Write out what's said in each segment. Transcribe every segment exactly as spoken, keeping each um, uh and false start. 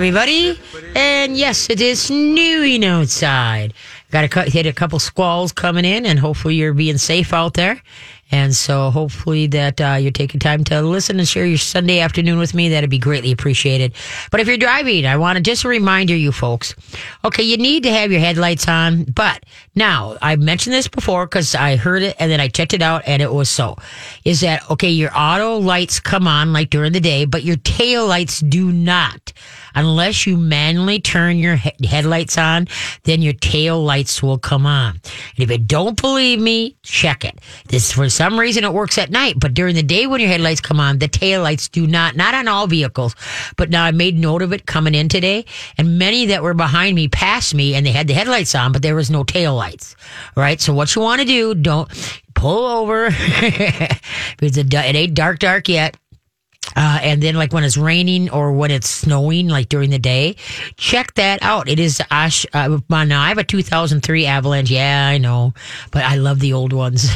everybody. And yes, it is snowing outside. Got to hit a couple squalls coming in, and hopefully you're being safe out there. And so hopefully that uh, you're taking time to listen and share your Sunday afternoon with me. That'd be greatly appreciated. But if you're driving, I want to just a reminder, you folks. Okay, you need to have your headlights on. But now, I mentioned this before because I heard it and then I checked it out and it was so. Is that, okay, your auto lights come on like during the day, but your tail lights do not. Unless you manually turn your he- headlights on, then your tail lights will come on. And if you don't believe me, check it. This, for some reason, it works at night, but during the day when your headlights come on, the tail lights do not. Not on all vehicles, but now I made note of it coming in today, and many that were behind me passed me, and they had the headlights on, but there was no tail lights. All right, so what you want to do, don't pull over. Because it ain't dark, dark yet. Uh, and then, like, when it's raining or when it's snowing, like, during the day, check that out. It is, uh, now I have a two thousand three Avalanche. Yeah, I know, but I love the old ones.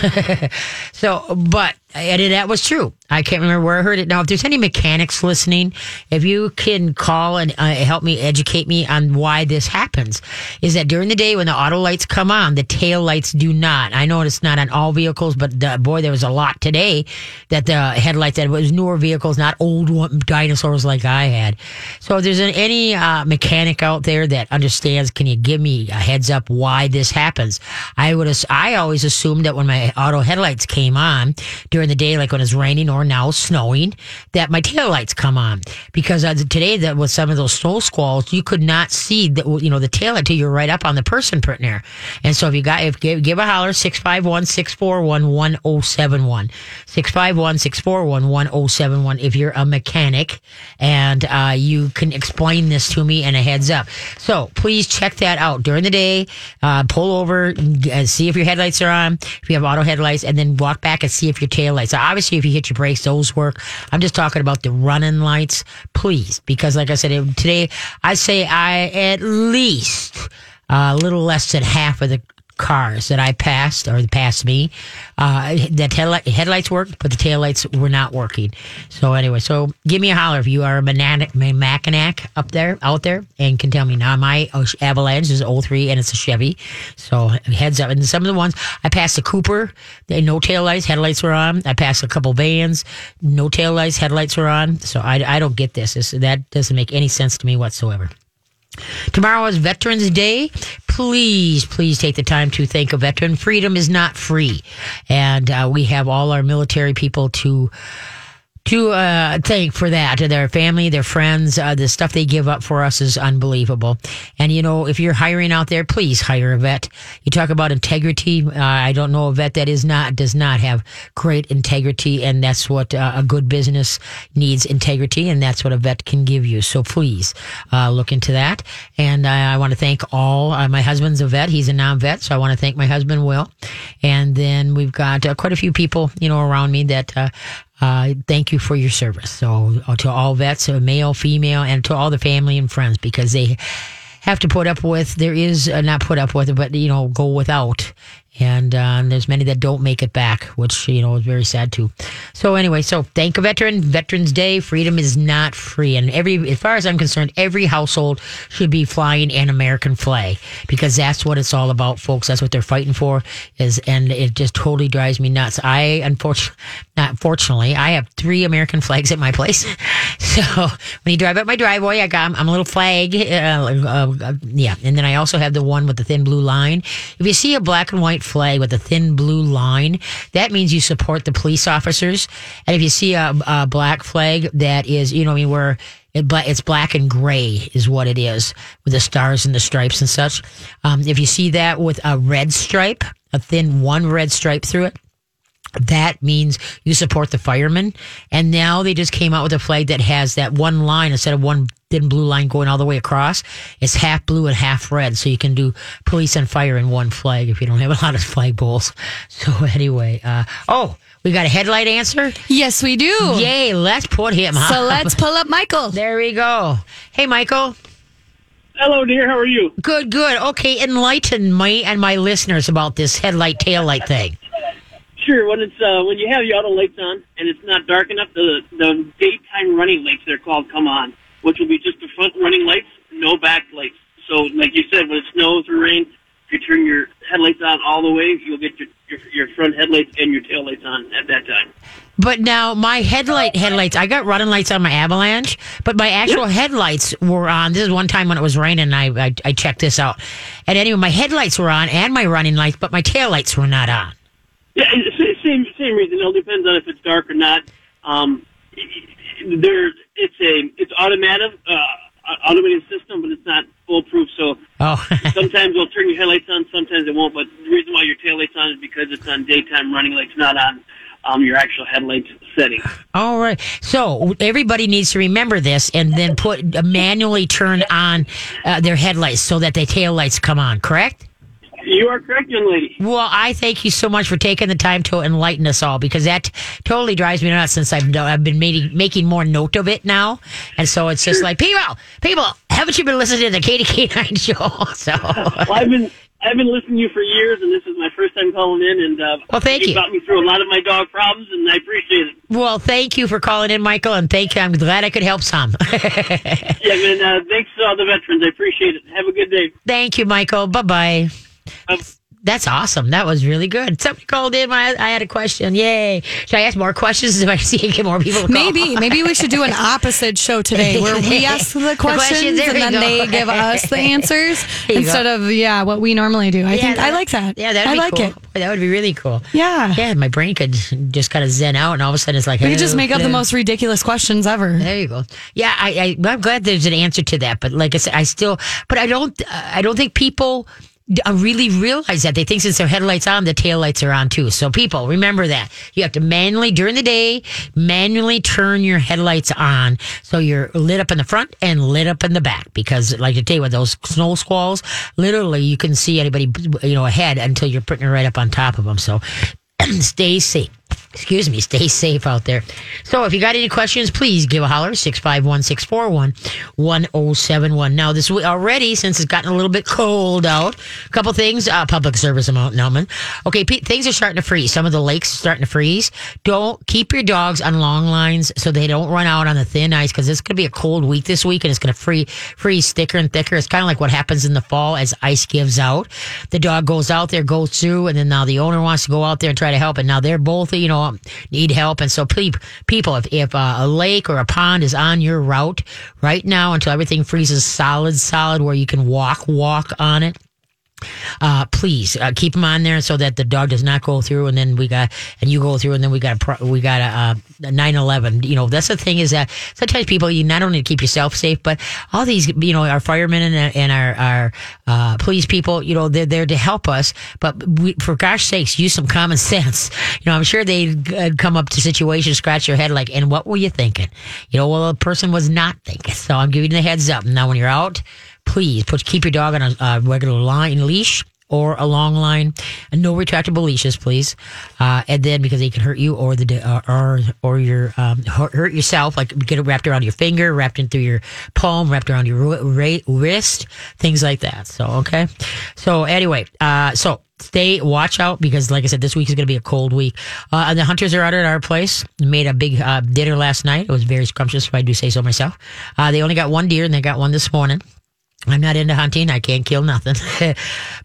So, but, and that was true. I can't remember where I heard it. Now, if there's any mechanics listening, if you can call and uh, help me educate me on why this happens, is that during the day when the auto lights come on, the tail lights do not. I know it's not on all vehicles, but the, boy, there was a lot today that the headlights had. It was newer vehicles, not old one, dinosaurs like I had. So if there's any uh, mechanic out there that understands, can you give me a heads up why this happens? I would. I always assumed that when my auto headlights came on during in the day, like when it's raining or now snowing, that my taillights come on. Because today, that with some of those snow squalls, you could not see the, you know, the tail until you're right up on the person putting there. And so if you got, if give, give a holler, six five one, six four one, one oh seven one. six five one, six four one, one oh seven one if you're a mechanic and uh, you can explain this to me and a heads up. So please check that out during the day. Uh, pull over and see if your headlights are on, if you have auto headlights, and then walk back and see if your tail lights. So obviously, if you hit your brakes, those work. I'm just talking about the running lights, please, because like I said it, today, I say I at least uh, a little less than half of the cars that I passed or passed me, uh, the taillight, headlights worked, but the taillights were not working. So anyway, so give me a holler if you are a mechanic up there, out there, and can tell me. Now my Avalanche is oh three and it's a Chevy, so heads up. And some of the ones I passed, the Cooper, they, no taillights, headlights were on. I passed a couple vans, no taillights, headlights were on. So I, I don't get this. It's, that doesn't make any sense to me whatsoever. Tomorrow is Veterans Day. Please, please take the time to thank a veteran. Freedom is not free. And uh, we have all our military people to to uh, thank for that. Their family, their friends, uh, the stuff they give up for us is unbelievable. And, you know, if you're hiring out there, please hire a vet. You talk about integrity. Uh, I don't know a vet that is not does not have great integrity, and that's what uh, a good business needs, integrity, and that's what a vet can give you. So please uh, look into that. And uh, I want to thank all. Uh, my husband's a vet. He's a non-vet, so I want to thank my husband, Will. And then we've got uh, quite a few people, you know, around me that... Uh, Uh, thank you for your service. So uh, to all vets, uh, male, female, and to all the family and friends, because they have to put up with, there is uh, not put up with, but, you know, go without. And, uh, and there's many that don't make it back, which, you know, is very sad too. So anyway, so thank a veteran. Veterans Day. Freedom is not free. And every, as far as I'm concerned, every household should be flying an American flag, because that's what it's all about, folks. That's what they're fighting for is, and it just totally drives me nuts. I, unfortunately, not fortunately, I have three American flags at my place. So when you drive up my driveway, I got, I'm a little flag. Uh, uh, yeah. And then I also have the one with the thin blue line. If you see a black and white flag with a thin blue line, that means you support the police officers. And if you see a, a black flag, that is, you know, I mean, where it, it's black and gray is what it is, with the stars and the stripes and such. Um, if you see that with a red stripe, a thin one red stripe through it, that means you support the firemen. And now they just came out with a flag that has that one line instead of one thin blue line going all the way across. It's half blue and half red. So you can do police and fire in one flag if you don't have a lot of flag bowls. So anyway, uh, oh, we got a headlight answer? Yes, we do. Yay, let's put him up. So let's pull up Michael. There we go. Hey, Michael. Hello, dear. How are you? Good, good. Okay, enlighten me and my listeners about this headlight, taillight thing. Sure. When it's uh, when you have your auto lights on and it's not dark enough, the the daytime running lights, they're called, come on. which will be just the front running lights, no back lights. So, like you said, when it snows or rains, if you turn your headlights on all the way, you'll get your, your, your front headlights and your tail lights on at that time. But now my headlight headlights, I got running lights on my Avalanche, but my actual headlights were on. This is one time when it was raining, and I, I, I checked this out. And anyway, my headlights were on and my running lights, but my tail lights were not on. Yeah, same same reason. It all depends on if it's dark or not. Um, there, it's a it's automatic, uh, automated system, but it's not foolproof. So oh. sometimes it'll turn your headlights on, sometimes it won't. But the reason why your tail lights on is because it's on daytime running lights, not on um, your actual headlight setting. All right. So everybody needs to remember this and then put uh, manually turn on uh, their headlights so that their tail lights come on. Correct. You are correct, young lady. Well, I thank you so much for taking the time to enlighten us all, because that totally drives me nuts since I've done, I've been making, making more note of it now. And so it's just sure. like, people, people, haven't you been listening to the Katie K nine show? So well, I've been I've been listening to you for years, and this is my first time calling in. And uh, well, thank you. You got me through a lot of my dog problems, and I appreciate it. Well, thank you for calling in, Michael, and thank you. I'm glad I could help some. Yeah, man, uh, thanks to all the veterans. I appreciate it. Have a good day. Thank you, Michael. Bye-bye. Um, That's awesome. That was really good. Somebody called in when I, I had a question. Yay. Should I ask more questions if I see get more people to call? Maybe. Maybe we should do an opposite show today where we ask the questions, the questions and then go. They give us the answers instead go. Of, yeah, what we normally do. I yeah, think that, I like that. Yeah, that'd I be like cool. It. Boy, that would be really cool. Yeah. Yeah, my brain could just kind of zen out and all of a sudden it's like, we could just make up the most ridiculous questions ever. There you go. Yeah, I, I, I'm glad there's an answer to that. But like I said, I still, but I don't, I don't think people... I really realize that. They think since their headlights on, the taillights are on too. So people, remember that. You have to manually, during the day, manually turn your headlights on so you're lit up in the front and lit up in the back. Because like I tell you, with those snow squalls, literally you can see anybody, you know, ahead until you're putting it right up on top of them. So stay safe. Excuse me, stay safe out there. So if you got any questions, please give a holler, six five one, six four one, one oh seven one. Now, this already, since it's gotten a little bit cold out, a couple things, uh, public service announcement. Okay, Pete, things are starting to freeze. Some of the lakes are starting to freeze. Don't keep your dogs on long lines so they don't run out on the thin ice, because it's going to be a cold week this week, and it's going to free, freeze thicker and thicker. It's kind of like what happens in the fall as ice gives out. The dog goes out there, goes through, and then now the owner wants to go out there and try to help, and now they're both, you know, need help. And so people, if, if uh, a lake or a pond is on your route right now until everything freezes solid, solid where you can walk, walk on it, uh, please uh, keep them on there so that the dog does not go through. And then we got, and you go through, and then we got, a, we got a, a nine eleven. You know, that's the thing, is that sometimes people, you not only keep yourself safe, but all these, you know, our firemen and, and our, our, uh, police people, you know, they're there to help us, but we, for gosh sakes, use some common sense. You know, I'm sure they'd come up to situations, scratch your head like, and what were you thinking? You know, well, a person was not thinking. So I'm giving you the heads up. Now, when you're out, please put keep your dog on a uh, regular line leash or a long line, and no retractable leashes, please. Uh, and then because they can hurt you or the uh, or or your um, hurt yourself, like get it wrapped around your finger, wrapped in through your palm, wrapped around your ra- wrist, things like that. So okay. So anyway, uh, so. Stay, watch out, because like I said, this week is going to be a cold week. Uh, and the hunters are out at our place. Made a big uh, dinner last night. It was very scrumptious, if I do say so myself. Uh, they only got one deer, and they got one this morning. I'm not into hunting. I can't kill nothing.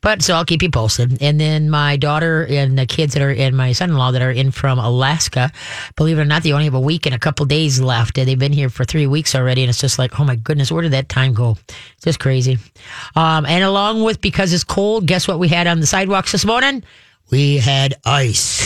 But so I'll keep you posted. And then my daughter and the kids that are, and my son-in-law that are in from Alaska, believe it or not, they only have a week and a couple days left. They've been here for three weeks already. And it's just like, oh my goodness, where did that time go? It's just crazy. Um, and along with, because it's cold, guess what we had on the sidewalks this morning? We had ice.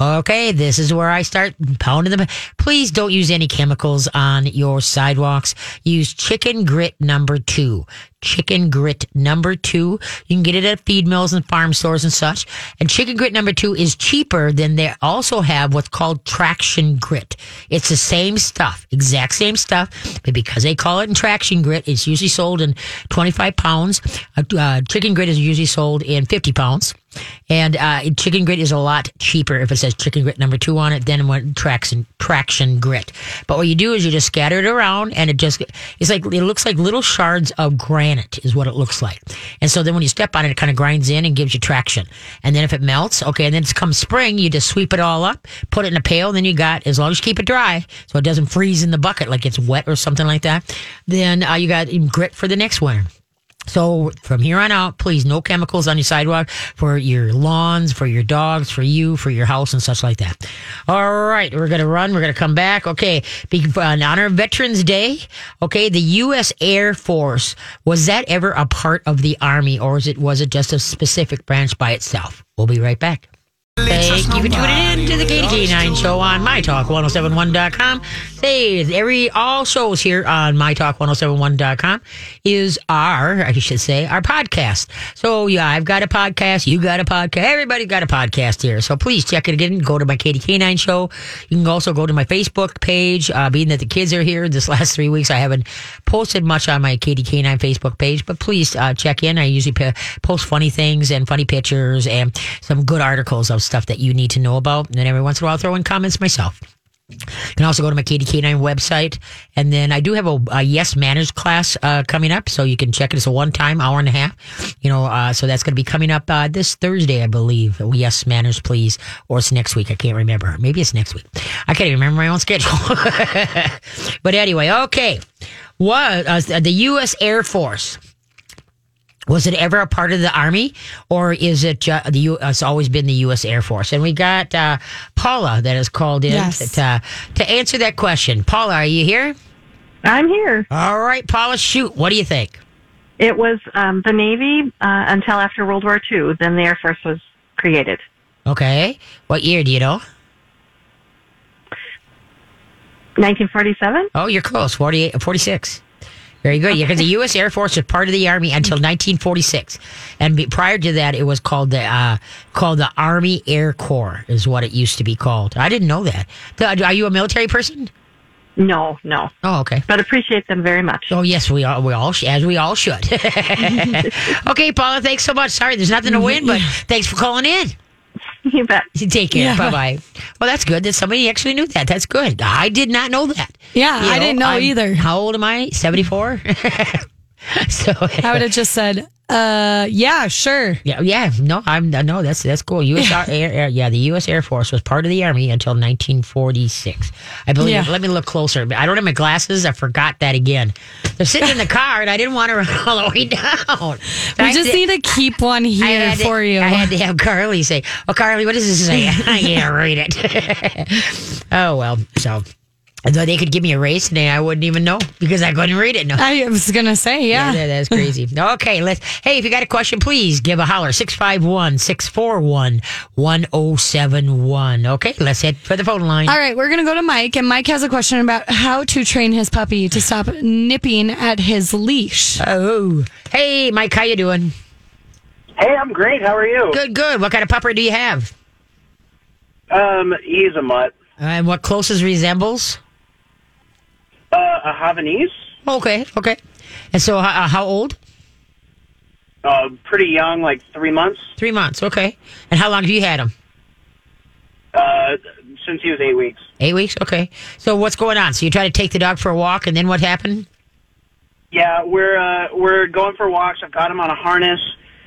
Okay, this is where I start pounding them. Please don't use any chemicals on your sidewalks. Use chicken grit number two. Chicken grit number two. You can get it at feed mills and farm stores and such. And chicken grit number two is cheaper than they also have what's called traction grit. It's the same stuff, exact same stuff, but because they call it in traction grit, it's usually sold in twenty-five pounds. Uh, chicken grit is usually sold in fifty pounds. And uh, chicken grit is a lot cheaper if it's says chicken grit number two on it, then what traction traction grit. But what you do is you just scatter it around, and it just it's like it looks like little shards of granite is what it looks like. And so then when you step on it, it kind of grinds in and gives you traction. And then if it melts, okay, and then it's come spring, you just sweep it all up, put it in a pail, and then you got, as long as you keep it dry so it doesn't freeze in the bucket like it's wet or something like that, then uh, you got grit for the next winter. So from here on out, please, no chemicals on your sidewalk, for your lawns, for your dogs, for you, for your house, and such like that. All right, we're going to run. We're going to come back. Okay, in honor of Veterans Day, okay, the U S Air Force, was that ever a part of the Army, or is it, was it just a specific branch by itself? We'll be right back. Thank you for tuning in to the Katie's K nine show on my talk ten seventy-one dot com. Hey, every all shows here on my talk ten seventy-one dot com is our, I should say, our podcast. So, yeah, I've got a podcast. You got a podcast. Everybody's got a podcast here. So, please check it again. Go to my Katie's K nine show. You can also go to my Facebook page. Uh, being that the kids are here this last three weeks, I haven't posted much on my Katie's K nine Facebook page, but please uh, check in. I usually post funny things and funny pictures and some good articles of stuff that you need to know about, and then every once in a while I'll throw in comments myself. You can also go to my Katie's K nine website, and then I do have a, a Yes Manners class uh, coming up, so you can check it. It's a one-time hour and a half, you know, uh, so that's going to be coming up uh, this Thursday, I believe. Yes Manners, please, or it's next week. I can't remember. Maybe it's next week. I can't even remember my own schedule. But anyway, okay. Was uh, the U S Air Force, was it ever a part of the Army, or is it uh, the U- it's always been the U S Air Force? And we got uh, Paula that is called in yes. to, uh, to answer that question. Paula, are you here? I'm here. All right, Paula, shoot. What do you think? It was um, the Navy uh, until after World War Two. Then the Air Force was created. Okay. What year do you know? nineteen forty-seven. Oh, you're close. forty-eight, forty-six. Very good. Yeah, because the U S Air Force was part of the Army until nineteen forty-six, and be, prior to that, it was called the uh, called the Army Air Corps, is what it used to be called. I didn't know that. Are you a military person? No, no. Oh, okay. But appreciate them very much. Oh, yes, we all, we all as we all should. Okay, Paula, thanks so much. Sorry, there's nothing to win, but thanks for calling in. You bet. Take care. Yeah. Bye-bye. Well, that's good that somebody actually knew that. That's good. I did not know that. Yeah, you know, I didn't know I'm, either. How old am I? seventy-four? So I would have just said, uh, yeah, sure. Yeah, yeah. No, I'm no. That's that's cool. U S yeah. Air, Air, yeah, the U S Air Force was part of the Army until nineteen forty-six. I believe. Yeah. Let me look closer. I don't have my glasses. I forgot that again. They're sitting in the car, and I didn't want to run all the way down. So we I just to, need to keep one here for to, you. I had to have Carly say, "Oh, Carly, what does this say?" I can't read it. Oh well, so. Though they could give me a raise today, I wouldn't even know because I couldn't read it. No, I was going to say, yeah. yeah that's crazy. Okay, let's. Hey, if you got a question, please give a holler. six five one, six four one, one oh seven one. Okay, let's head for the phone line. All right, we're going to go to Mike, and Mike has a question about how to train his puppy to stop nipping at his leash. Oh. Hey, Mike, how you doing? Hey, I'm great. How are you? Good, good. What kind of pupper do you have? Um, he's a mutt. Uh, and what closest resembles? Uh, a Havanese. Okay, okay. And so, uh, how old? Uh, pretty young, like three months. Three months, okay. And how long have you had him? Uh, since he was eight weeks. Eight weeks, okay. So what's going on? So you try to take the dog for a walk, and then what happened? Yeah, we're uh, we're going for walks. I've got him on a harness,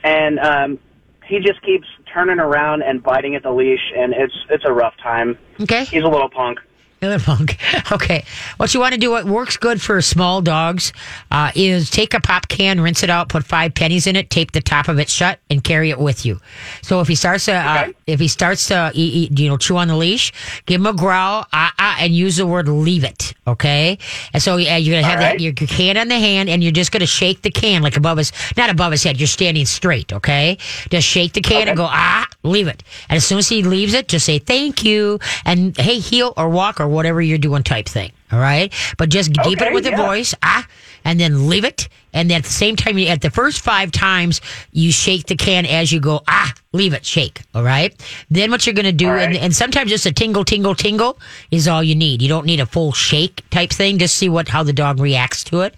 and um, he just keeps turning around and biting at the leash, and it's it's a rough time. Okay. He's a little punk. Okay. What you want to do, what works good for small dogs, uh, is take a pop can, rinse it out, put five pennies in it, tape the top of it shut, and carry it with you. So if he starts to, uh, okay. if he starts to, eat, eat, you know, chew on the leash, give him a growl, ah, ah, and use the word "leave it." Okay. And so uh, you're gonna have right. that, your, your can on the hand, and you're just gonna shake the can like above his, not above his head. You're standing straight. Okay. Just shake the can okay. and go ah, leave it. And as soon as he leaves it, just say thank you and hey, heel or walk or whatever you're doing type thing, all right? But just okay, keep it with yeah. the voice, ah, and then leave it. And at the same time, at the first five times, you shake the can as you go, ah, leave it, shake, all right? Then what you're going to do, right. and, and sometimes just a tingle, tingle, tingle is all you need. You don't need a full shake type thing. Just see what how the dog reacts to it.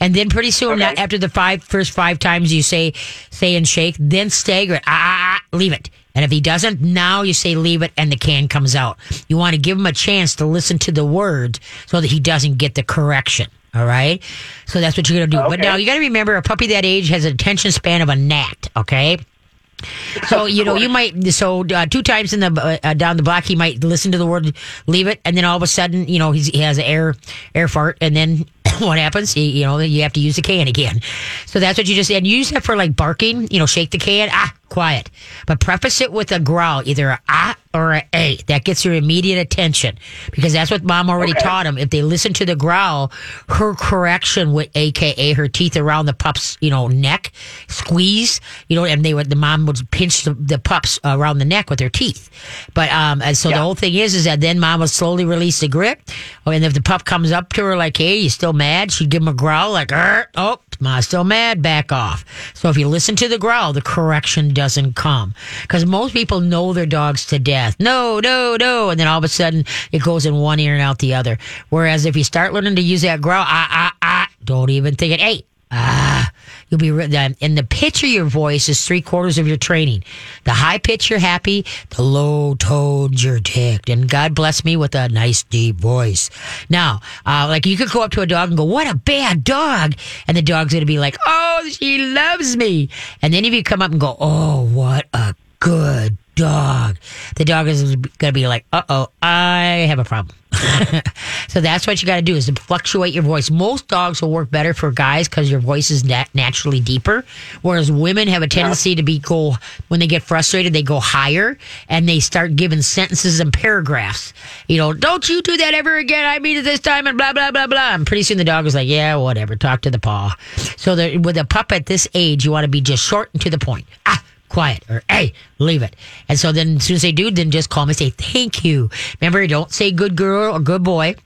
And then pretty soon, okay. not after the five first five times you say, say and shake, then stagger it, ah, leave it. And if he doesn't, now you say leave it and the can comes out. You want to give him a chance to listen to the word so that he doesn't get the correction. All right? So that's what you're going to do. Okay. But now you got to remember, a puppy that age has an attention span of a gnat, okay? So, you know, you might, so uh, two times in the, uh, down the block, he might listen to the word, leave it, and then all of a sudden, you know, he's, he has an air, air fart, and then what happens? He, you know, you have to use the can again. So that's what you just, and you use that for like barking, you know, shake the can, ah, quiet. But preface it with a growl, either a ah or a a. That gets your immediate attention because that's what mom already okay. taught him. If they listen to the growl, her correction would, A K A her teeth around the pup's, you know, neck, squeeze, you know, and they would, the mom would pinch the, the pups around the neck with her teeth. But, um, and so yeah. the whole thing is, is that then mom would slowly release the grip. And if the pup comes up to her like, hey, you still mad? She'd give him a growl like, oh, Ma's still mad, back off. So if you listen to the growl, the correction doesn't come. Because most people know their dogs to death. No, no, no. And then all of a sudden, it goes in one ear and out the other. Whereas if you start learning to use that growl, ah, ah, ah, don't even think it, hey, ah, you'll be, and the pitch of your voice is three quarters of your training. The high pitch, you're happy. The low tones, you're ticked. And God bless me with a nice deep voice. Now, uh, like you could go up to a dog and go, what a bad dog. And the dog's going to be like, oh, she loves me. And then if you come up and go, oh, what a good dog. The dog is going to be like, uh-oh, I have a problem. So that's what you got to do is to fluctuate your voice. Most dogs will work better for guys because your voice is nat- naturally deeper, whereas women have a tendency yeah. to be go when they get frustrated, they go higher and they start giving sentences and paragraphs. You know, don't you do that ever again. I mean it this time and blah, blah, blah, blah. And pretty soon the dog is like, yeah, whatever. Talk to the paw. So the, with a pup at this age, you want to be just short and to the point. Ah. Quiet, or hey, leave it. And so then as soon as they do, then just call them and say, thank you. Remember, don't say good girl or good boy,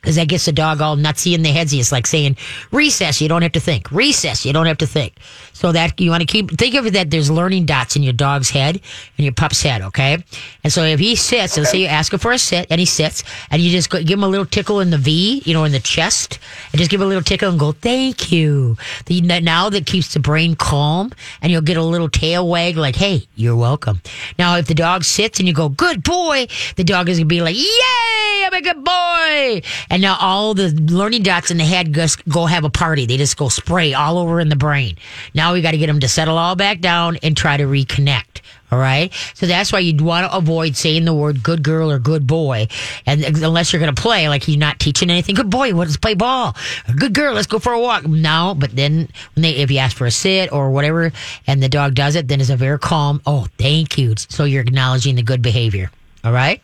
because that gets the dog all nutsy in the headsy. It's like saying, recess, you don't have to think. Recess, you don't have to think. So that you want to keep, think of it that there's learning dots in your dog's head and your pup's head, okay? And so if he sits, okay. let's say you ask him for a sit, and he sits, and you just go, give him a little tickle in the V, you know, in the chest, and just give him a little tickle and go, thank you. The, now that keeps the brain calm, and you'll get a little tail wag like, hey, you're welcome. Now, if the dog sits and you go, good boy, the dog is going to be like, yay, I'm a good boy. And now all the learning dots in the head just go have a party. They just go spray all over in the brain. Now we got to get them to settle all back down and try to reconnect. All right. So that's why you'd want to avoid saying the word good girl or good boy. And unless you're going to play, like you're not teaching anything. Good boy, let's play ball. Or, good girl, let's go for a walk. No, but then when they, if you ask for a sit or whatever and the dog does it, then it's a very calm, oh, thank you. So you're acknowledging the good behavior. All right.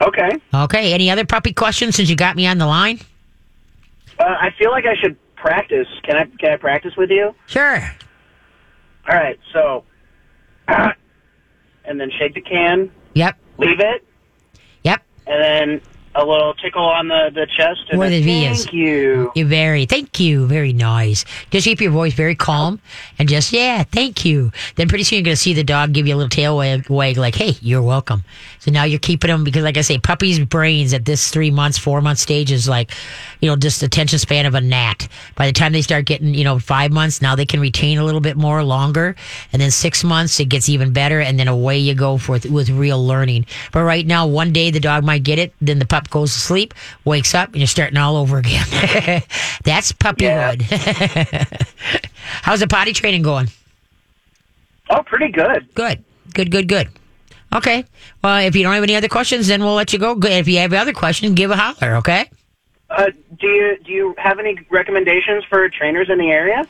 Okay. Okay. Any other puppy questions since you got me on the line? Uh, I feel like I should practice. Can I can I practice with you? Sure. All right. So, uh, and then shake the can. Yep. Leave it. Yep. And then a little tickle on the, the chest. And where the V is. Thank you. You very, thank you. Very nice. Just keep your voice very calm and just, yeah, thank you. Then pretty soon you're going to see the dog give you a little tail wag, wag like, hey, you're welcome. So now you're keeping them because, like I say, puppies' brains at this three months, four month stage is like, you know, just attention span of a gnat. By the time they start getting, you know, five months, now they can retain a little bit more longer. And then six months, it gets even better. And then away you go for with real learning. But right now, one day the dog might get it, then the pup goes to sleep, wakes up, and you're starting all over again. That's puppyhood. Yeah. How's the potty training going? Oh, pretty good. Good. Good, good, good. Okay. Well, if you don't have any other questions, then we'll let you go. If you have other questions, give a holler, okay? Uh, do you do you have any recommendations for trainers in the area?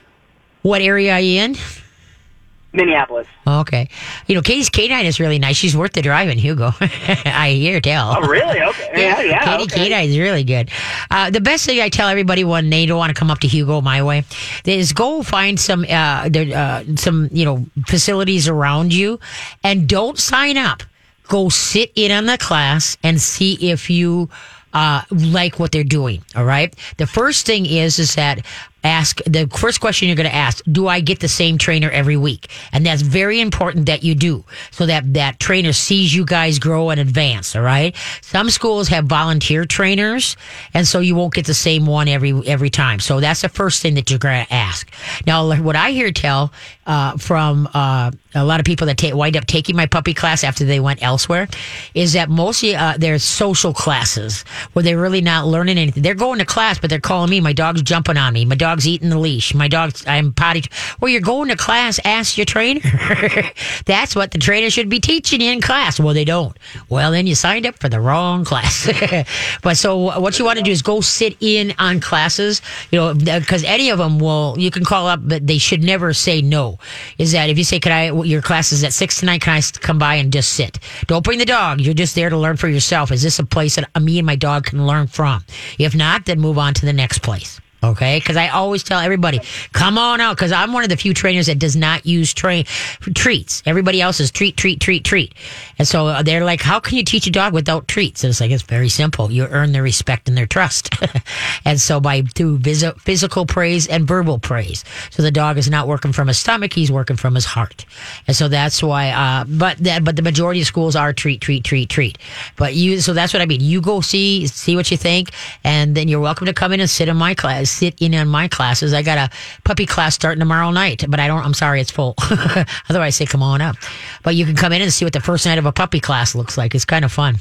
What area are you in? Minneapolis. Okay. You know, Katie's K nine is really nice. She's worth the drive in Hugo. I hear tell. Oh, really? Okay. Yeah, yeah. yeah Katie okay. K nine is really good. Uh, the best thing I tell everybody when they don't want to come up to Hugo my way is go find some, uh, there, uh, some, you know, facilities around you and don't sign up. Go sit in on the class and see if you, uh, like what they're doing. All right. The first thing is, is that ask the first question you're going to ask, do I get the same trainer every week? And that's very important that you do, so that that trainer sees you guys grow and advance. All right. Some schools have volunteer trainers, and so you won't get the same one every every time. So that's the first thing that you're going to ask. Now, what I hear tell uh, from uh, a lot of people that ta- wind up taking my puppy class after they went elsewhere is that mostly uh, they're social classes where they're really not learning anything. They're going to class, but they're calling me. My dog's jumping on me. My dog Dog's eating the leash. My dog's, I'm potty. Well, you're going to class, ask your trainer. That's what the trainer should be teaching you in class. Well, they don't. Well, then you signed up for the wrong class. But so what you want to do is go sit in on classes, you know, because any of them will, you can call up, but they should never say no. Is that if you say, can I, your class is at six tonight, can I come by and just sit? Don't bring the dog. You're just there to learn for yourself. Is this a place that me and my dog can learn from? If not, then move on to the next place. Okay, because I always tell everybody, come on out, because I'm one of the few trainers that does not use train treats. Everybody else is treat, treat, treat, treat. And so they're like, how can you teach a dog without treats? And it's like, it's very simple. You earn their respect and their trust. And so by through vis- physical praise and verbal praise. So the dog is not working from his stomach, he's working from his heart. And so that's why, uh, but that, but the majority of schools are treat, treat, treat, treat. But you, so that's what I mean. You go see, see what you think, and then you're welcome to come in and sit in my class. sit in on my classes. I got a puppy class starting tomorrow night, but I don't, I'm sorry, it's full. Otherwise, say come on up. But you can come in and see what the first night of a puppy class looks like. It's kind of fun.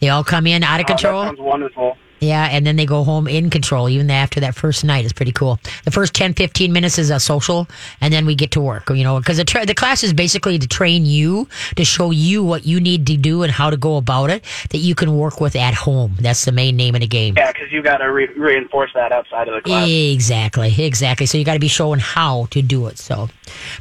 They all come in out of control. Oh, that sounds wonderful. Yeah, and then they go home in control, even after that first night. It's pretty cool. The first ten, fifteen minutes is a social, and then we get to work, you know, because the, tra- the class is basically to train you, to show you what you need to do and how to go about it, that you can work with at home. That's the main name of the game. Yeah, because you got to re- reinforce that outside of the class. Exactly, exactly. So you got to be showing how to do it. So,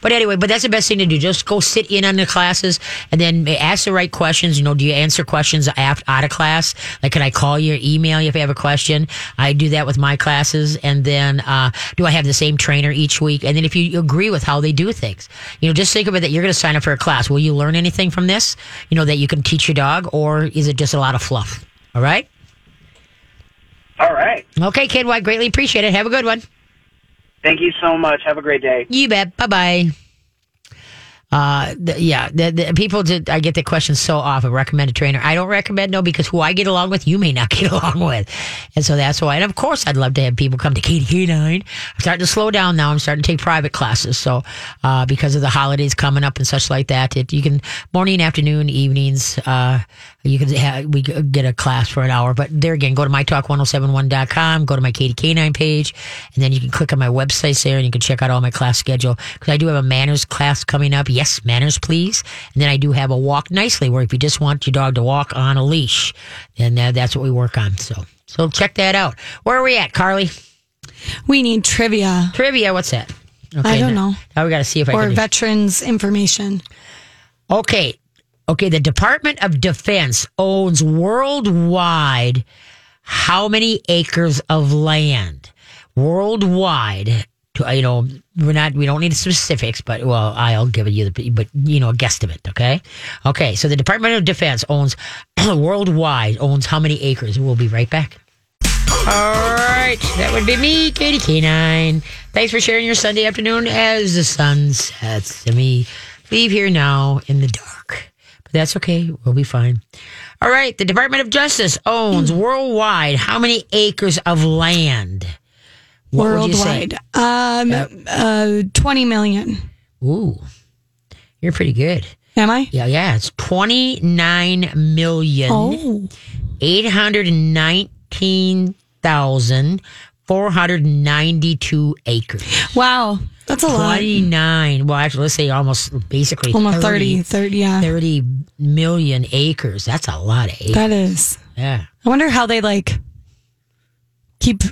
but anyway, but that's the best thing to do. Just go sit in on the classes, and then ask the right questions. You know, do you answer questions af- out of class? Like, can I call you or email you if you have a question? I do that with my classes. And then uh, do I have the same trainer each week? And then if you agree with how they do things, you know, just think about that. You're going to sign up for a class. Will you learn anything from this, you know, that you can teach your dog? Or is it just a lot of fluff? All right? All right. Okay, kid. Well, I greatly appreciate it. Have a good one. Thank you so much. Have a great day. You bet. Bye-bye. Uh, the, yeah, the, the people did, I get the question so often. Recommend a trainer. I don't recommend no, because who I get along with, you may not get along with. And so that's why. And of course, I'd love to have people come to Katie's K nine. I'm starting to slow down now. I'm starting to take private classes. So, uh, because of the holidays coming up and such like that, it, you can morning, afternoon, evenings, uh, you can have, we get a class for an hour. But there again, go to my talk ten seventy-one dot com, go to my Katie K nine page, and then you can click on my website there and you can check out all my class schedule. Because I do have a manners class coming up. Yes, manners, please. And then I do have a walk nicely, where if you just want your dog to walk on a leash, then that's what we work on. So, so check that out. Where are we at, Carly? We need trivia. Trivia, what's that? Okay, I don't now, know. Now we got to see if I or can. Or veterans do. Information. Okay. Okay, the Department of Defense owns worldwide how many acres of land? Worldwide, to, you know, we're not, we don't need specifics, but, well, I'll give you the, but, you know, a guesstimate, okay? Okay, so the Department of Defense owns, worldwide, owns how many acres? We'll be right back. All right, that would be me, Katie K nine. Thanks for sharing your Sunday afternoon as the sun sets. And we leave here now in the dark. That's okay. We'll be fine. All right. The Department of Justice owns worldwide how many acres of land? What worldwide. Um, uh, uh, twenty million. Ooh. You're pretty good. Am I? Yeah, yeah. It's twenty-nine million, eight hundred nineteen thousand, four hundred ninety-two acres. Wow. That's a lot. twenty-nine. Well, actually, let's say almost basically almost thirty, thirty, thirty, yeah. thirty million acres. That's a lot of acres. That is. Yeah. I wonder how they like keep,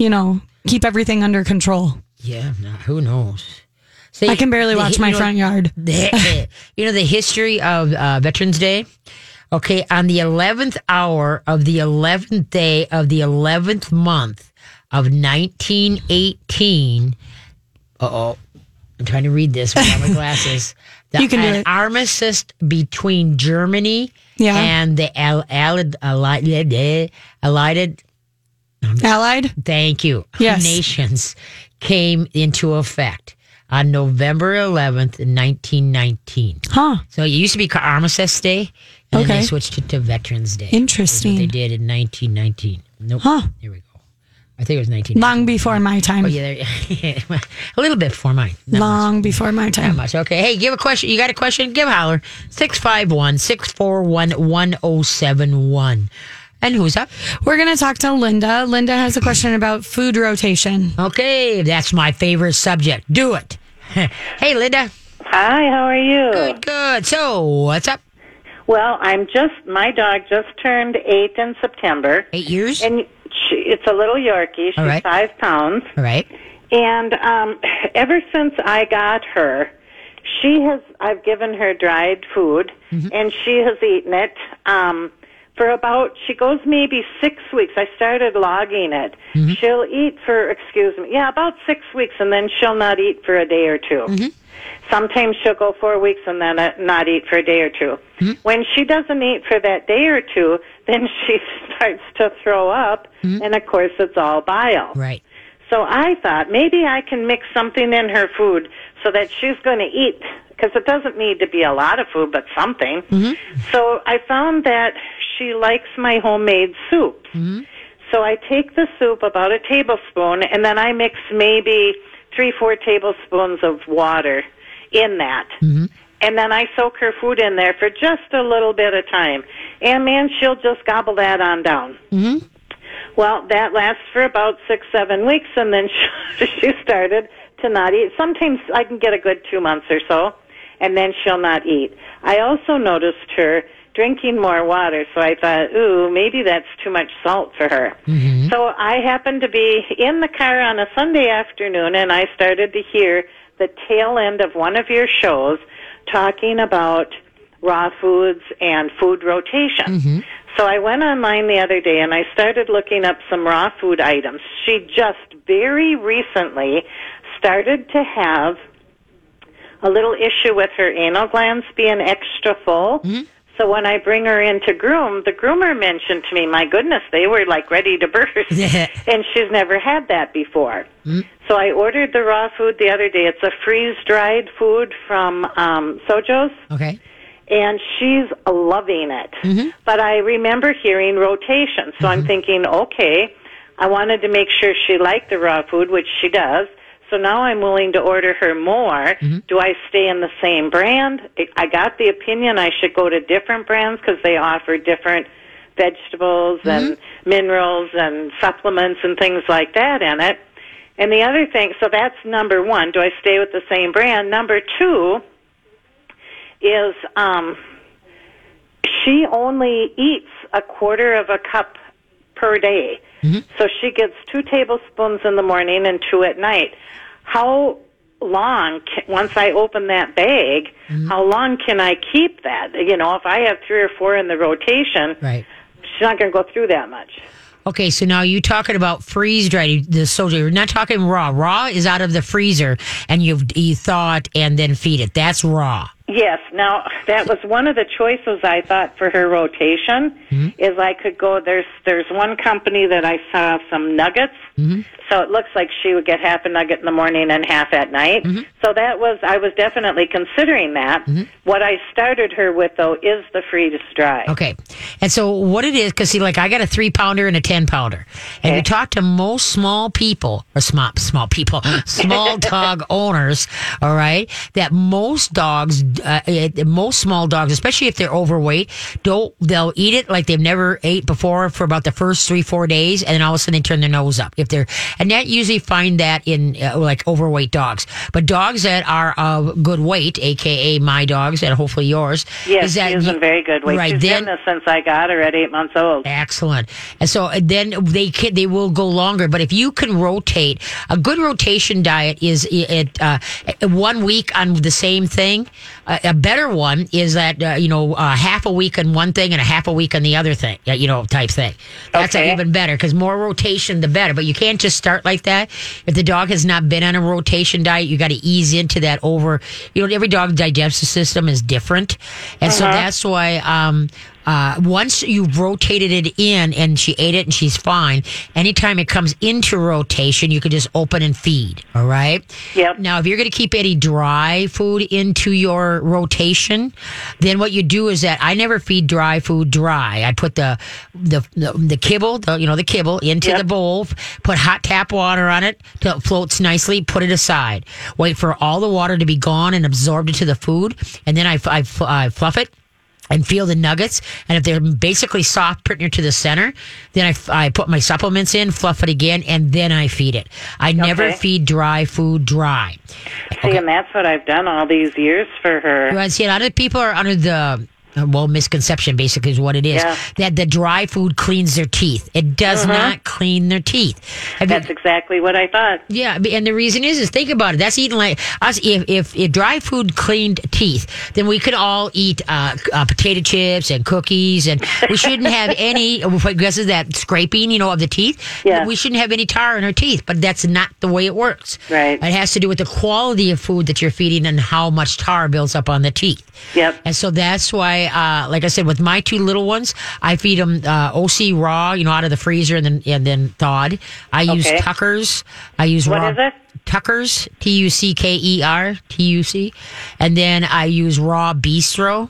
you know, keep everything under control. Yeah. No, who knows? See, I can barely watch the, my know, front yard. The, you know, the history of uh, Veterans Day. Okay. On the eleventh hour of the eleventh day of the eleventh month of nineteen eighteen, Uh-oh. I'm trying to read this without my glasses. The, you can an do it. Armistice between Germany yeah. and the Allied, Allied, Allied Allied? Thank you. Yes. Nations came into effect on November eleventh, nineteen nineteen. Huh. So it used to be Armistice Day, and okay. then they switched it to Veterans Day. Interesting. They did in nineteen nineteen. Nope. Huh. Here we go. I think it was nineteen. Long before my time. Oh, yeah, yeah. A little bit before mine. Not Long much. before my time. Not much. Okay. Hey, give a question. You got a question? Give a holler. six five one, six four one, one oh seven one. And who's up? We're going to talk to Linda. Linda has a question about food rotation. Okay. That's my favorite subject. Do it. Hey, Linda. Hi. How are you? Good, good. So, what's up? Well, I'm just, my dog just turned eight in September. Eight years? And she, it's a little Yorkie. She's All right. five pounds. All right. And um, ever since I got her, she has, I've given her dried food, mm-hmm. and she has eaten it. Um, for about, she goes maybe six weeks. I started logging it. Mm-hmm. She'll eat for, excuse me, yeah, about six weeks, and then she'll not eat for a day or two. Mm-hmm. Sometimes she'll go four weeks and then not eat for a day or two. Mm-hmm. When she doesn't eat for that day or two, then she starts to throw up, mm-hmm. and of course it's all bile. Right. So I thought maybe I can mix something in her food so that she's going to eat, because it doesn't need to be a lot of food, but something. Mm-hmm. So I found that she likes my homemade soup. Mm-hmm. So I take the soup, about a tablespoon, and then I mix maybe three, four tablespoons of water in that. Mm-hmm. And then I soak her food in there for just a little bit of time. And, man, she'll just gobble that on down. Mm-hmm. Well, that lasts for about six, seven weeks, and then she, she started to not eat. Sometimes I can get a good two months or so, and then she'll not eat. I also noticed her drinking more water, so I thought, ooh, maybe that's too much salt for her. Mm-hmm. So I happened to be in the car on a Sunday afternoon, and I started to hear the tail end of one of your shows talking about raw foods and food rotation. Mm-hmm. So I went online the other day, and I started looking up some raw food items. She just very recently started to have a little issue with her anal glands being extra full. Mm-hmm. So when I bring her in to groom, the groomer mentioned to me, my goodness, they were like ready to burst. And she's never had that before. Mm-hmm. So I ordered the raw food the other day. It's a freeze-dried food from um, Sojo's. Okay. And she's loving it. Mm-hmm. But I remember hearing rotation. So mm-hmm. I'm thinking, okay, I wanted to make sure she liked the raw food, which she does. So now I'm willing to order her more. Mm-hmm. Do I stay in the same brand? I got the opinion I should go to different brands because they offer different vegetables mm-hmm. and minerals and supplements and things like that in it. And the other thing, so that's number one, do I stay with the same brand? Number two is um, she only eats a quarter of a cup per day. Mm-hmm. So she gets two tablespoons in the morning and two at night. How long, can, once I open that bag, mm-hmm. how long can I keep that? You know, if I have three or four in the rotation, right. she's not going to go through that much. Okay, so now you're talking about freeze-dried, the soja. You're not talking raw. Raw is out of the freezer, and you you thaw it and then feed it. That's raw. Yes. Now, that was one of the choices I thought for her rotation, mm-hmm. is I could go, there's there's one company that I saw some nuggets, mm-hmm. so it looks like she would get half a nugget in the morning and half at night. Mm-hmm. So that was, I was definitely considering that. Mm-hmm. What I started her with, though, is the freeze-dry. Okay. And so what it is, because, see, like, I got a three-pounder and a ten-pounder, and okay. you talk to most small people, or small, small people, small dog owners, all right, that most dogs Uh, it, most small dogs, especially if they're overweight, don't they'll eat it like they've never ate before for about the first three, four days, and then all of a sudden they turn their nose up. If they're and that usually find that in uh, like overweight dogs, but dogs that are of good weight, aka my dogs and hopefully yours, yes, is that she is in very good weight. Right, she's then, been this since I got her at eight months old. Excellent, and so then they can, they will go longer. But if you can rotate, a good rotation diet is it uh, one week on the same thing. Uh, a better one is that, uh, you know, uh, half a week on one thing and a half a week on the other thing, you know, type thing. That's okay. even better because more rotation, the better. But you can't just start like that. If the dog has not been on a rotation diet, you got to ease into that over, you know, every dog's digestive system is different. And uh-huh. so that's why um, Uh, once you rotated it in and she ate it and she's fine, anytime it comes into rotation, you can just open and feed, all right? Yep. Now, if you're going to keep any dry food into your rotation, then what you do is that I never feed dry food dry. I put the the the, the kibble, the, you know, the kibble into yep. the bowl, put hot tap water on it till it floats nicely, put it aside. Wait for all the water to be gone and absorbed into the food, and then I, I, I fluff it. And feel the nuggets, and if they're basically soft, pretty near to the center, then I, I put my supplements in, fluff it again, and then I feed it. I okay. never feed dry food dry. See, okay. and that's what I've done all these years for her. Right, see, a lot of people are under the well misconception, basically, is what it is yeah. that the dry food cleans their teeth. It does uh-huh. not clean their teeth. Have that's you, exactly what I thought. Yeah, and the reason is, is think about it. That's eating like us. If if, if dry food cleaned teeth, then we could all eat uh, uh, potato chips and cookies, and we shouldn't have any. I guess is that scraping, you know, of the teeth. Yeah. We shouldn't have any tar in our teeth, but that's not the way it works. Right. It has to do with the quality of food that you're feeding and how much tar builds up on the teeth. Yep. And so that's why. Uh, like I said, with my two little ones, I feed them uh, O C raw, you know, out of the freezer and then and then thawed. I okay. use Tuckers. I use what raw is it? Tuckers, T U C K E R, T U C, and then I use raw Bistro.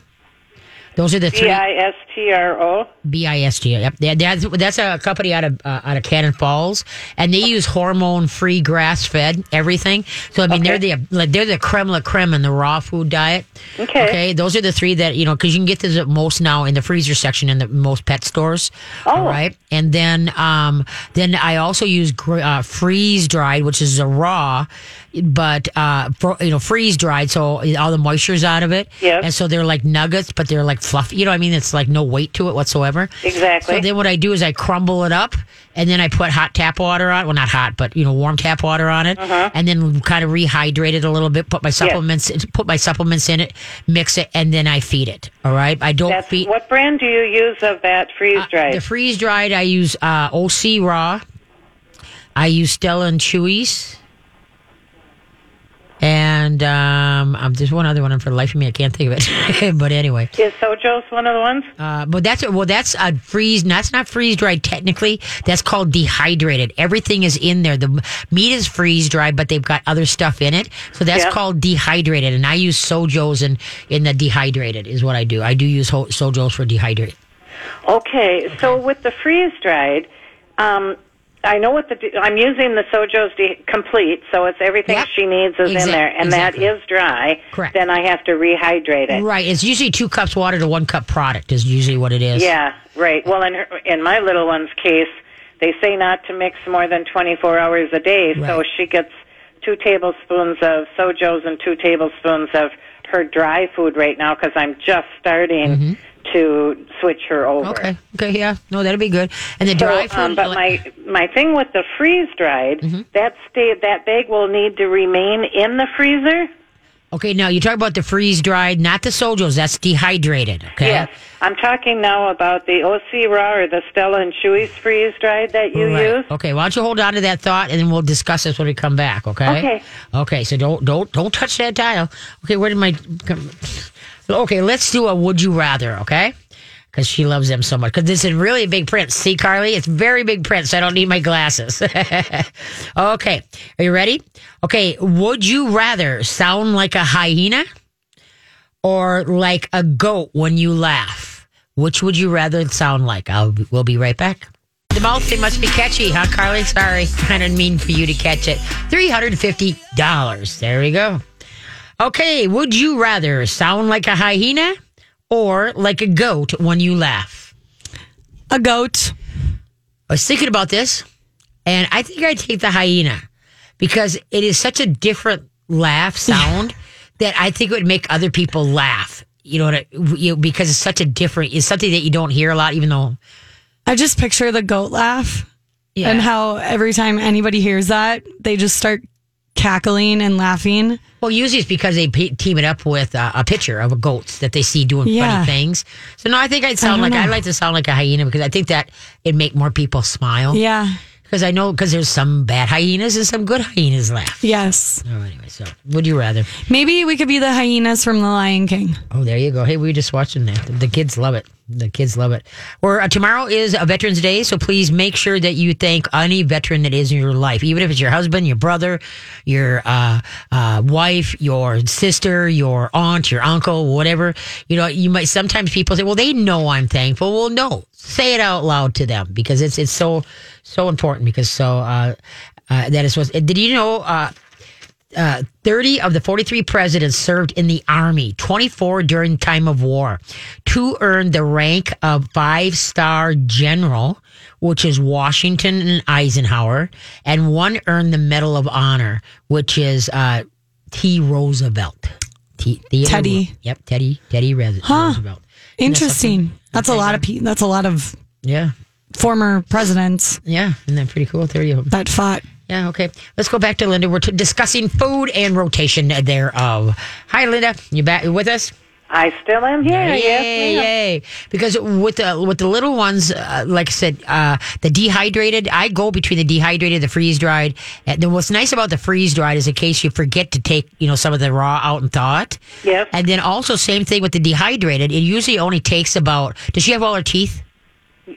Those are the three. B I S T R O B I S T. Yep, that's, that's a company out of uh, out of Cannon Falls, and they use hormone-free, grass-fed everything. So I mean, okay. they're the like, they're the creme la creme in the raw food diet. Okay. Okay. Those are the three that you know because you can get these at most now in the freezer section in the most pet stores. Oh. All right. And then um then I also use gr- uh, freeze-dried, which is a raw, but uh for, you know freeze-dried, so all the moisture's out of it. Yeah. And so they're like nuggets, but they're like fluffy. You know what I mean? It's like no weight to it whatsoever. Exactly. So then what I do is I crumble it up and then I put hot tap water on. Well, not hot, but you know, warm tap water on it, uh-huh. and then kind of rehydrate it a little bit. Put my supplements. Yes. Put my supplements in it. Mix it, and then I feed it. All right. I don't That's, feed. What brand do you use of that freeze dried? Uh, the freeze dried. I use uh, O C Raw. I use Stella and Chewy's. And um, um, there's one other one, and for the life of me, I can't think of it. But anyway, is Sojo's one of the ones? Uh, but that's well, that's a freeze. That's not freeze dried technically. That's called dehydrated. Everything is in there. The meat is freeze dried, but they've got other stuff in it. So that's yeah. called dehydrated. And I use Sojo's in in the dehydrated is what I do. I do use ho- Sojo's for dehydrated. Okay, okay, so with the freeze dried. Um, I know what the de- I'm using the Sojo's de- complete, so it's everything yep. she needs is exactly. in there, and exactly. that is dry. Correct. Then I have to rehydrate it. Right. It's usually two cups water to one cup product is usually what it is. Yeah. Right. Well, in her, in my little one's case, they say not to mix more than twenty-four hours a day, right. so she gets two tablespoons of Sojo's and two tablespoons of her dry food right now because I'm just starting. Mm-hmm. to switch her over. Okay, okay, yeah. No, that'll be good. And the so, dry food... Um, but my, my thing with the freeze-dried, mm-hmm. that stay, that bag will need to remain in the freezer? Okay, now you talk about the freeze-dried, not the Sojo's. That's dehydrated, okay? Yes. I'm talking now about the O C Raw or the Stella and Chewy's freeze-dried that you right. use. Okay, why don't you hold on to that thought, and then we'll discuss this when we come back, okay? Okay. Okay, so don't don't don't touch that dial. Okay, where did my... Okay, let's do a would you rather, okay? Because she loves them so much. Because this is really a big print. See, Carly? It's very big print, so I don't need my glasses. Okay, are you ready? Okay, would you rather sound like a hyena or like a goat when you laugh? Which would you rather sound like? I'll, we'll be right back. The mouth, they must be catchy, huh, Carly? Sorry, I didn't mean for you to catch it. three hundred fifty dollars. There we go. Okay, would you rather sound like a hyena or like a goat when you laugh? A goat. I was thinking about this, and I think I'd take the hyena because it is such a different laugh sound that I think it would make other people laugh. You know, what I, you, because it's such a different, it's something that you don't hear a lot, even though. I just picture the goat laugh yeah. and how every time anybody hears that, they just start cackling and laughing. Well, usually it's because they p- team it up with uh, a picture of a goat that they see doing yeah. funny things. So no, I think I'd sound I like know. I'd like to sound like a hyena because I think that it'd make more people smile. Yeah, Because I know, because there's some bad hyenas and some good hyenas left. Yes. Oh, anyway, so would you rather? Maybe we could be the hyenas from The Lion King. Oh, there you go. Hey, we were just watching that. The kids love it. The kids love it. Or uh, tomorrow is a Veterans Day, so please make sure that you thank any veteran that is in your life, even if it's your husband, your brother, your uh, uh, wife, your sister, your aunt, your uncle, whatever. You know, you might sometimes people say, "Well, they know I'm thankful." Well, no, say it out loud to them because it's it's so so important. Because so uh, uh, that is what. Did you know? Uh, Uh, thirty of the forty-three presidents served in the Army, twenty-four during time of war. Two earned the rank of five-star general, which is Washington and Eisenhower, and one earned the Medal of Honor, which is uh, T. Roosevelt. T- Teddy. Ro- yep, Teddy Teddy Re- huh. Roosevelt. Isn't Interesting. That's, that's a lot of pe- That's a lot of yeah former presidents. Yeah, isn't that pretty cool? thirty of them. That fought. Yeah, okay. Let's go back to Linda. We're t- discussing food and rotation thereof. Hi, Linda. You back with us? I still am here. Yay, yes, yay. Because with the, with the little ones, uh, like I said, uh, the dehydrated, I go between the dehydrated, the freeze-dried. And what's nice about the freeze-dried is in case you forget to take, you know, some of the raw out and thaw it. Yep. And then also, same thing with the dehydrated. It usually only takes about, does she have all her teeth?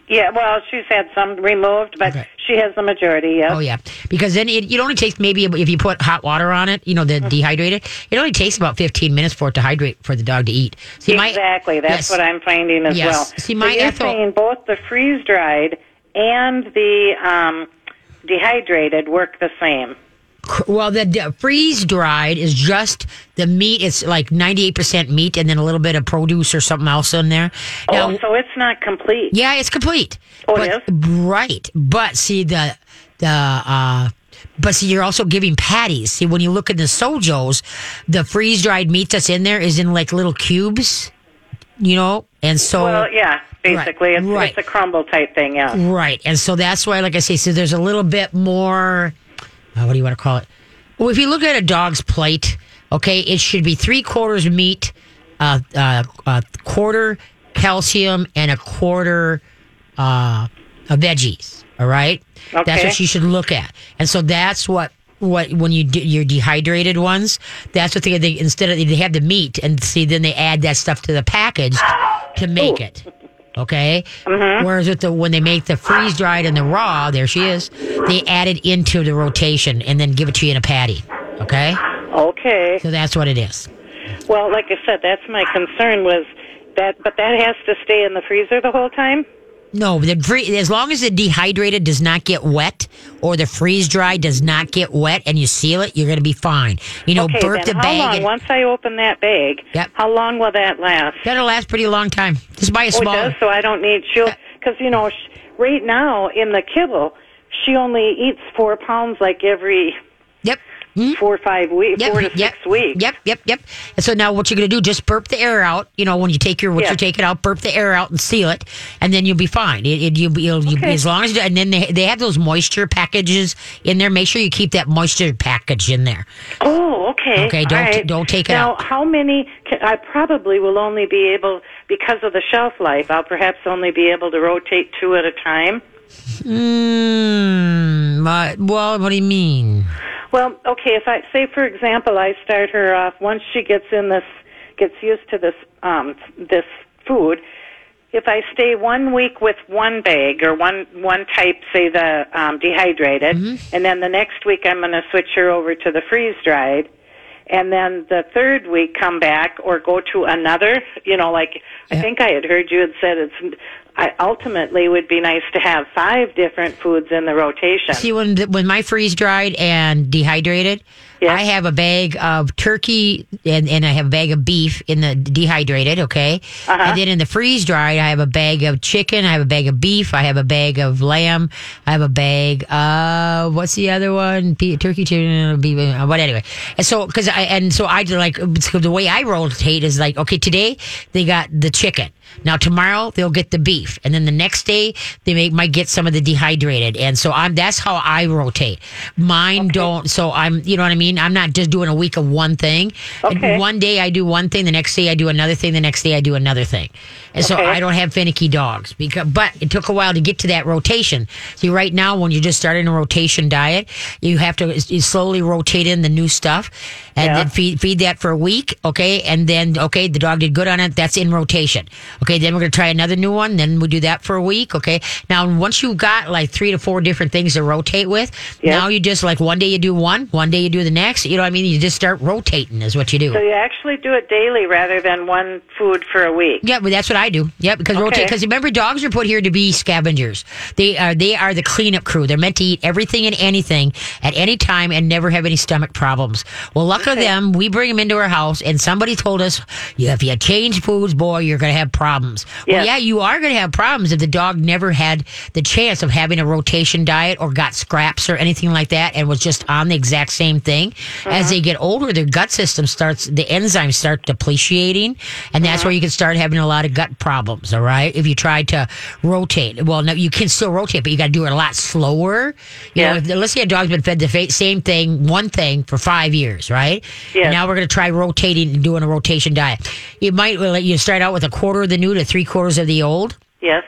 Yeah, well, she's had some removed, but okay. She has the majority, yeah. Oh, yeah. Because then it, it only takes maybe, if you put hot water on it, you know, the mm-hmm. dehydrated, it only takes about fifteen minutes for it to hydrate, for the dog to eat. See, exactly. My, that's yes. what I'm finding as yes. well. See, my so you're ethel- saying both the freeze-dried and the um, dehydrated work the same. Well, the d- freeze-dried is just the meat. It's like ninety-eight percent meat and then a little bit of produce or something else in there. Now, oh, so it's not complete. Yeah, it's complete. Oh, but, it is? Right. But see, the, the, uh, but see, you're also giving patties. See, when you look at the Sojo's, the freeze-dried meat that's in there is in like little cubes, you know, and so. Well, yeah. Basically, right, it's, right. it's a crumble type thing, yeah. Right. And so that's why, like I say, so there's a little bit more... Uh, what do you want to call it? Well, if you look at a dog's plate, okay, it should be three quarters meat, uh, uh, a quarter calcium, and a quarter uh, of veggies. All right, okay. That's what you should look at. And so that's what what when you do your dehydrated ones, that's what they, they instead of they have the meat, and see then they add that stuff to the package to make Ooh. It. Okay. Mm-hmm. Whereas with the when they make the freeze dried and the raw, there she is. They add it into the rotation and then give it to you in a patty. Okay. Okay. So that's what it is. Well, like I said, that's my concern was that, but that has to stay in the freezer the whole time. No, the free, as long as the dehydrated does not get wet or the freeze dried does not get wet and you seal it, you're going to be fine. You know, okay, burp the how bag. Long, and, once I open that bag, yep. how long will that last? That'll last pretty long time. Just buy a small. Oh, it does, so I don't need she'll because you know she, right now in the kibble she only eats four pounds like every. Yep. Mm-hmm. Four or five weeks, yep, four to yep, six weeks. Yep, yep, yep. And so now what you're going to do, just burp the air out. You know, when you take your, once yeah. you take it out, burp the air out and seal it, and then you'll be fine. It, it you'll, you'll, okay. you'll as long as, and then they they have those moisture packages in there. Make sure you keep that moisture package in there. Oh, okay. Okay, don't right. don't take it now, out. Now, how many? Can, I probably will only be able because of the shelf life. I'll perhaps only be able to rotate two at a time. Hmm. Uh, well, what do you mean? Well, okay, if I say, for example, I start her off, once she gets in this, gets used to this um, this food, if I stay one week with one bag or one, one type, say the um, dehydrated, mm-hmm. and then the next week I'm going to switch her over to the freeze-dried, and then the third week come back or go to another, you know, like yeah. I think I had heard you had said it's... I ultimately would be nice to have five different foods in the rotation. See, when when my freeze-dried and dehydrated, yes. I have a bag of turkey and, and I have a bag of beef in the dehydrated, okay? Uh-huh. And then in the freeze-dried, I have a bag of chicken, I have a bag of beef, I have a bag of lamb, I have a bag of, what's the other one? Be- turkey, chicken, beef, but anyway. And so, cause I, and so I like, the way I rotate is like, okay, today they got the chicken. Now, tomorrow, they'll get the beef. And then the next day, they may, might get some of the dehydrated. And so I'm that's how I rotate. Mine okay. don't. So I'm, you know what I mean? I'm not just doing a week of one thing. Okay. And one day I do one thing. The next day I do another thing. The next day I do another thing. And okay. so I don't have finicky dogs. Because, but it took a while to get to that rotation. See, right now, when you're just starting a rotation diet, you have to you slowly rotate in the new stuff. And yeah. then feed, feed that for a week. Okay. And then, okay, the dog did good on it. That's in rotation. Okay, then we're going to try another new one. Then we do that for a week. Okay. Now, once you've got like three to four different things to rotate with, yes. now you just like one day you do one, one day you do the next. You know what I mean? You just start rotating is what you do. So you actually do it daily rather than one food for a week. Yeah, but that's what I do. Yeah, because okay. rotate. Because remember, dogs are put here to be scavengers. They are, they are the cleanup crew. They're meant to eat everything and anything at any time and never have any stomach problems. Well, luck okay. of them, we bring them into our house and somebody told us, yeah, if you change foods, boy, you're going to have problems. Problems. Yes. Well, yeah, you are going to have problems if the dog never had the chance of having a rotation diet or got scraps or anything like that and was just on the exact same thing. Uh-huh. As they get older, their gut system starts, the enzymes start depreciating, and that's uh-huh. where you can start having a lot of gut problems, all right, if you try to rotate. Well, no, you can still rotate, but you got to do it a lot slower. You yeah. know, if, let's say a dog's been fed the fa- same thing, one thing, for five years, right? Yes. And now we're going to try rotating and doing a rotation diet. It might let you start out with a quarter of the new to three quarters of the old. Yes.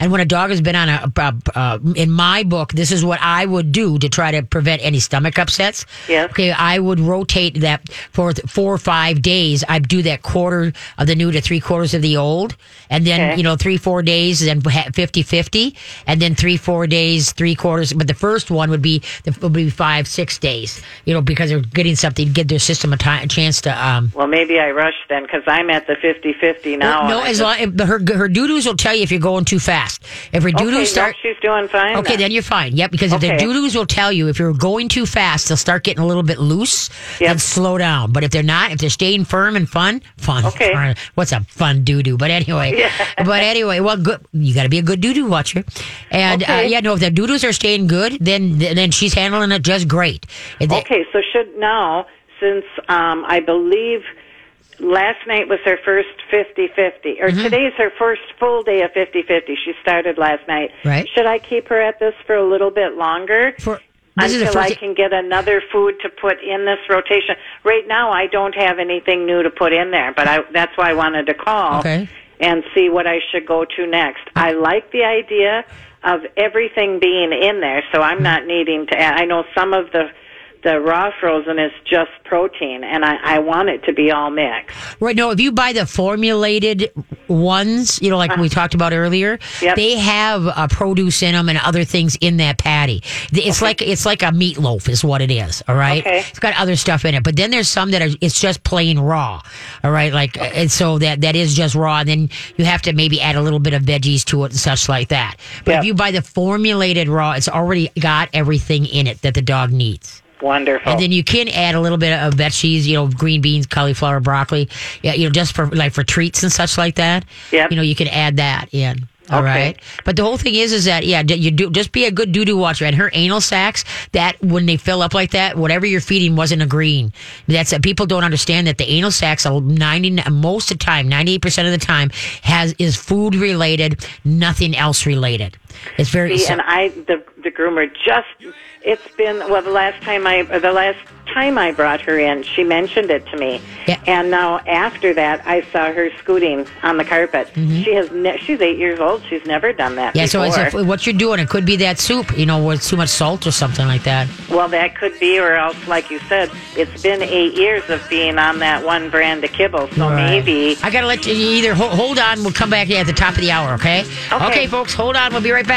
And when a dog has been on a, uh, uh, in my book, this is what I would do to try to prevent any stomach upsets. Yes. Okay, I would rotate that for th- four or five days. I'd do that quarter of the new to three quarters of the old. And then, okay. you know, three, four days, then fifty-fifty. And then three, four days, three quarters. But the first one would be, would be five, six days, you know, because they're getting something, get their system a, t- a chance to. Um, well, maybe I rushed then because I'm at the fifty-fifty now. No, as long, her, her doo-doos will tell you if you're going too fast. If her doo-doos okay, start... Yep, she's doing fine. Okay, then, then you're fine. Yep, because okay. if the doo-doos will tell you if you're going too fast, they'll start getting a little bit loose yep. and slow down. But if they're not, if they're staying firm and fun, fun. Okay. Fun, what's a fun doo-doo? But anyway, yeah. but anyway, well, good. You got to be a good doo-doo watcher. And okay. uh, yeah, no, if the doo-doos are staying good, then then she's handling it just great. They, okay, so should now, since um, I believe... Last night was her first fifty-fifty, or mm-hmm. today's her first full day of fifty-fifty. She started last night. Right. Should I keep her at this for a little bit longer for, until I can get another food to put in this rotation? Right now, I don't have anything new to put in there, but I, that's why I wanted to call okay. and see what I should go to next. I like the idea of everything being in there, so I'm mm-hmm. not needing to add. I know some of the... The raw frozen is just protein, and I, I want it to be all mixed. Right. No, if you buy the formulated ones, you know, like uh-huh. we talked about earlier, yep. they have uh, produce in them and other things in that patty. It's okay. like it's like a meatloaf is what it is, all right? Okay. It's got other stuff in it. But then there's some that are it's just plain raw, all right? Like, okay. and so that, that is just raw, and then you have to maybe add a little bit of veggies to it and such like that. But yep. if you buy the formulated raw, it's already got everything in it that the dog needs. Wonderful. And then you can add a little bit of veggies, you know, green beans, cauliflower, broccoli, yeah, you know, just for like for treats and such like that. Yeah. You know, you can add that in. All okay. right. But the whole thing is, is that, yeah, you do just be a good doo-doo watcher. And her anal sacs, that when they fill up like that, whatever you're feeding wasn't agreeing. That's that people don't understand that the anal sacs, ninety most of the time, ninety-eight percent of the time, has is food related, nothing else related. It's very. See, so, and I, the the groomer just, it's been, well, the last time I, the last time I brought her in, she mentioned it to me. Yeah. And now after that, I saw her scooting on the carpet. Mm-hmm. She has, ne- she's eight years old. She's never done that yeah, before. Yeah, so it's a, what you're doing, it could be that soup, you know, with too much salt or something like that. Well, that could be, or else, like you said, it's been eight years of being on that one brand of kibble, so right. maybe. I got to let you either, hold, hold on, we'll come back at the top of the hour, okay? Okay. Okay, folks, hold on, we'll be right back.